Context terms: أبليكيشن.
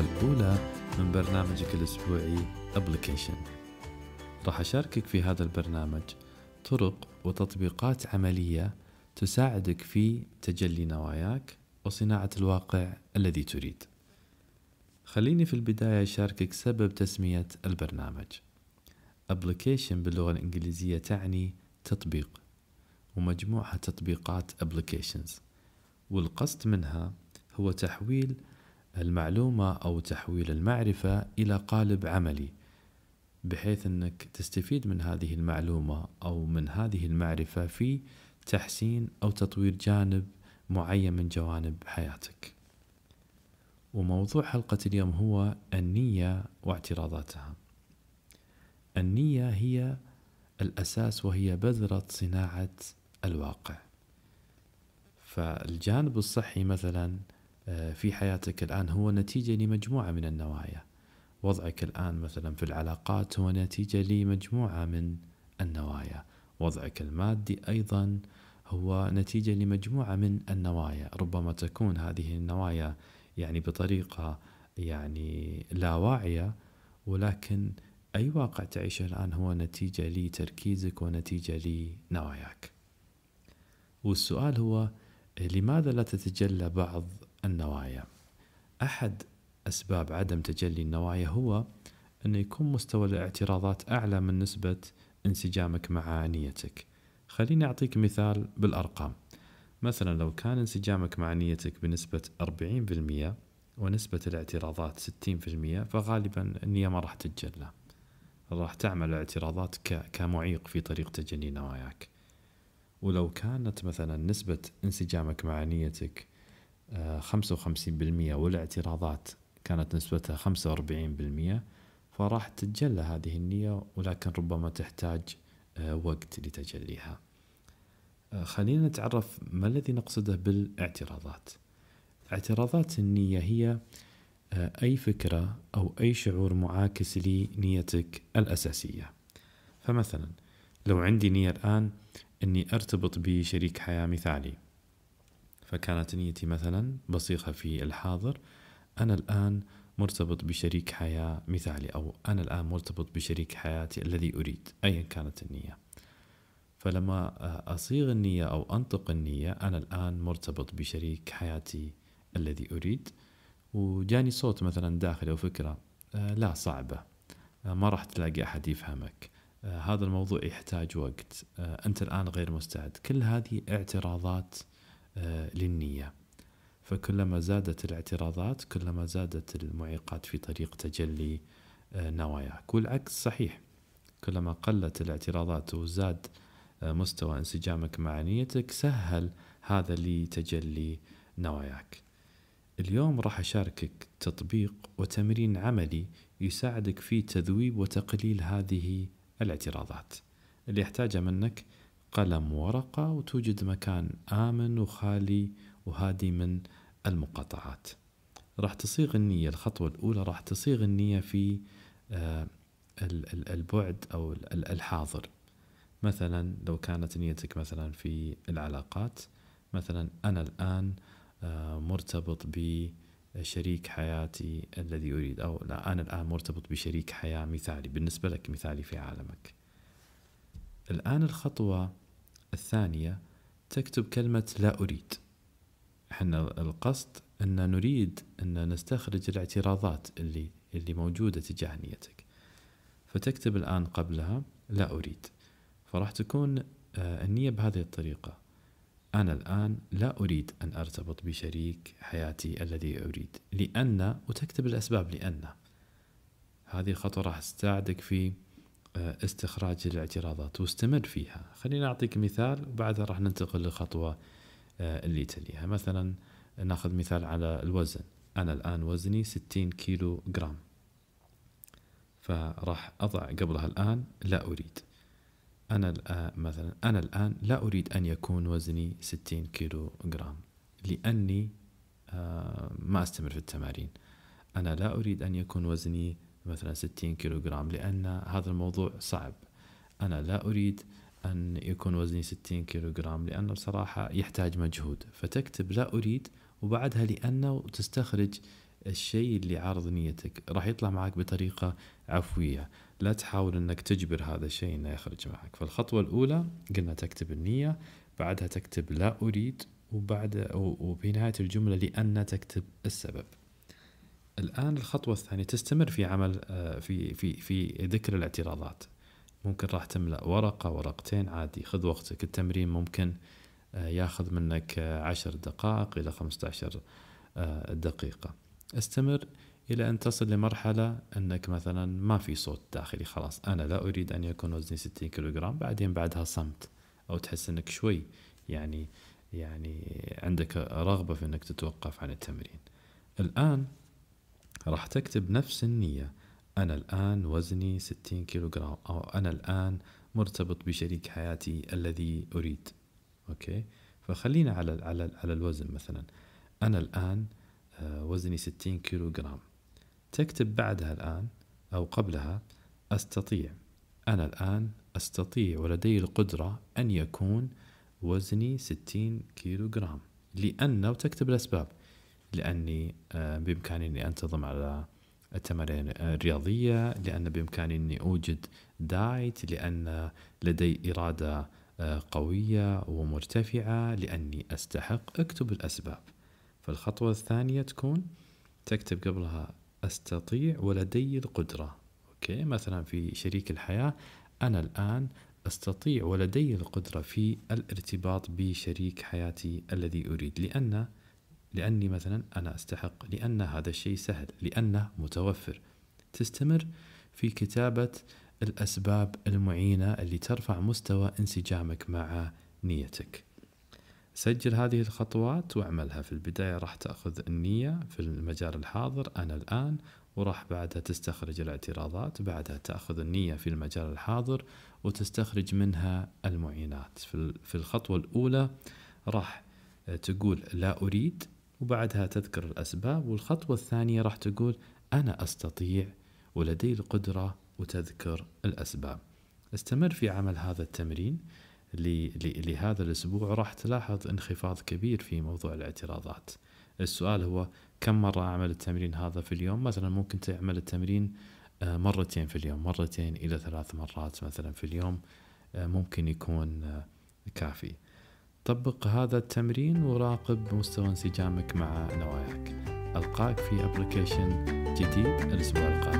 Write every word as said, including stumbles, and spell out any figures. الحلقة الأولى من برنامجك الأسبوعي أبليكيشن. راح أشاركك في هذا البرنامج طرق وتطبيقات عملية تساعدك في تجلي نواياك وصناعة الواقع الذي تريد. خليني في البداية أشاركك سبب تسمية البرنامج. Application باللغة الإنجليزية تعني تطبيق، ومجموعها تطبيقات applications، والقصد منها هو تحويل المعلومة أو تحويل المعرفة إلى قالب عملي، بحيث أنك تستفيد من هذه المعلومة أو من هذه المعرفة في تحسين أو تطوير جانب معين من جوانب حياتك. وموضوع حلقة اليوم هو النية واعتراضاتها. النية هي الأساس وهي بذرة صناعة الواقع. فالجانب الصحي مثلا في حياتك الآن هو نتيجة لمجموعة من النوايا. وضعك الآن مثلا في العلاقات هو نتيجة لمجموعة من النوايا. وضعك المادي أيضا هو نتيجة لمجموعة من النوايا. ربما تكون هذه النوايا يعني بطريقة يعني لا واعية، ولكن أي واقع تعيشه الآن هو نتيجة لتركيزك ونتيجة لنواياك. والسؤال هو لماذا لا تتجلى بعض النوايا؟ أحد أسباب عدم تجلي النوايا هو أن يكون مستوى الاعتراضات أعلى من نسبة انسجامك مع نيتك. خليني أعطيك مثال بالأرقام. مثلا لو كان انسجامك مع نيتك بنسبة أربعين بالمئة ونسبة الاعتراضات ستين بالمئة، فغالبا النية ما راح تتجلى، راح تعمل الاعتراضات كمعيق في طريق تجلي نواياك. ولو كانت مثلا نسبة انسجامك مع نيتك خمسة وخمسين بالمئة والاعتراضات كانت نسبتها خمسة وأربعين بالمئة، فراح تتجلى هذه النية، ولكن ربما تحتاج وقت لتجليها. خلينا نتعرف ما الذي نقصده بالاعتراضات. اعتراضات النية هي أي فكرة أو أي شعور معاكس لنيتك الأساسية. فمثلا لو عندي نية الآن أني أرتبط بشريك حياة مثالي، فكانت نيتي مثلا بصيغة في الحاضر: أنا الآن مرتبط بشريك حياة مثالي، أو أنا الآن مرتبط بشريك حياتي الذي أريد، أيا كانت النية. فلما أصيغ النية أو أنطق النية أنا الآن مرتبط بشريك حياتي الذي أريد، وجاني صوت مثلا داخلي أو فكرة: لا، صعبة، ما راح تلاقي أحد يفهمك، هذا الموضوع يحتاج وقت، أنت الآن غير مستعد. كل هذه اعتراضات للنية. فكلما زادت الاعتراضات كلما زادت المعيقات في طريق تجلي نواياك، والعكس صحيح. كلما قلت الاعتراضات وزاد مستوى انسجامك مع نيتك سهل هذا لتجلي نواياك. اليوم راح أشاركك تطبيق وتمرين عملي يساعدك في تذويب وتقليل هذه الاعتراضات. اللي يحتاجه منك قلم وورقة، وتوجد مكان آمن وخالي وهادي من المقاطعات. راح تصيغ النية. الخطوة الأولى راح تصيغ النية في البعد أو الحاضر. مثلا لو كانت نيتك مثلا في العلاقات، مثلا أنا الآن مرتبط بشريك حياتي الذي أريد، أو لا، أنا الآن مرتبط بشريك حياة مثالي، بالنسبة لك مثالي في عالمك. الآن الخطوة الثانية تكتب كلمة لا أريد. احنا القصد أن نريد أن نستخرج الاعتراضات اللي اللي موجودة تجاه نيتك، فتكتب الآن قبلها لا أريد. فراح تكون النية بهذه الطريقة: أنا الآن لا أريد أن أرتبط بشريك حياتي الذي أريد، لأن، وتكتب الأسباب لأن. هذه الخطوة راح تساعدك في استخراج الاعتراضات، واستمر فيها. خلينا أعطيك مثال وبعدها راح ننتقل للخطوة اللي تليها. مثلا ناخذ مثال على الوزن. أنا الآن وزني ستين كيلو جرام، فراح أضع قبلها الآن لا أريد. أنا الآن مثلا أنا الآن لا أريد أن يكون وزني ستين كيلو جرام، لأني ما أستمر في التمارين. أنا لا أريد أن يكون وزني مثلا ستين كيلو جرام، لأن هذا الموضوع صعب. أنا لا أريد أن يكون وزني ستين كيلو جرام، لأنه بصراحة يحتاج مجهود. فتكتب لا أريد وبعدها لأنه، وتستخرج الشيء اللي عارض نيتك راح يطلع معك بطريقة عفوية. لا تحاول انك تجبر هذا الشيء انه يخرج معك. فالخطوة الاولى قلنا تكتب النية، بعدها تكتب لا اريد، وبعد وفي نهاية الجملة لأن تكتب السبب. الآن الخطوة الثانية تستمر في عمل في في في ذكر الاعتراضات. ممكن راح تملأ ورقة ورقتين عادي، خذ وقتك. التمرين ممكن ياخذ منك عشر دقائق إلى خمسة عشر دقيقة. استمر إلى أن تصل لمرحلة أنك مثلا ما في صوت داخلي، خلاص أنا لا أريد أن يكون وزني ستين كيلوغرام. بعدين بعدها صمت، أو تحس أنك شوي يعني يعني عندك رغبة في أنك تتوقف عن التمرين. الآن راح تكتب نفس النية، أنا الآن وزني ستين كيلوغرام، أو أنا الآن مرتبط بشريك حياتي الذي أريد. أوكي، فخلينا على على على الوزن مثلا، أنا الآن وزني ستين كيلوغرام. تكتب بعدها الآن أو قبلها أستطيع، أنا الآن أستطيع ولدي القدرة أن يكون وزني ستين كيلوغرام لأنه، وتكتب الأسباب، لأني بإمكاني أني أنتظم على التمارين الرياضية، لأن بإمكاني أني أوجد دايت، لأن لدي إرادة قوية ومرتفعة، لأني أستحق. اكتب الأسباب. فالخطوة الثانية تكون تكتب قبلها أستطيع ولدي القدرة. أوكي، مثلا في شريك الحياة، أنا الآن أستطيع ولدي القدرة في الارتباط بشريك حياتي الذي أريد، لأن لأني مثلا أنا أستحق، لأن هذا الشيء سهل، لأنه متوفر. تستمر في كتابة الأسباب المعينة اللي ترفع مستوى انسجامك مع نيتك. سجل هذه الخطوات واعملها. في البداية راح تأخذ النية في المجال الحاضر، أنا الآن، وراح بعدها تستخرج الاعتراضات، بعدها تأخذ النية في المجال الحاضر وتستخرج منها المعينات. في الخطوة الأولى راح تقول لا أريد، وبعدها تذكر الأسباب، والخطوة الثانية راح تقول أنا أستطيع ولدي القدرة وتذكر الأسباب. استمر في عمل هذا التمرين لهذا الأسبوع، راح تلاحظ انخفاض كبير في موضوع الاعتراضات. السؤال هو كم مرة أعمل التمرين هذا في اليوم؟ مثلا ممكن تعمل التمرين مرتين في اليوم، مرتين إلى ثلاث مرات مثلا في اليوم ممكن يكون كافي. طبق هذا التمرين وراقب مستوى انسجامك مع نواياك. ألقاك في أبليكيشن جديد الأسبوع القادم.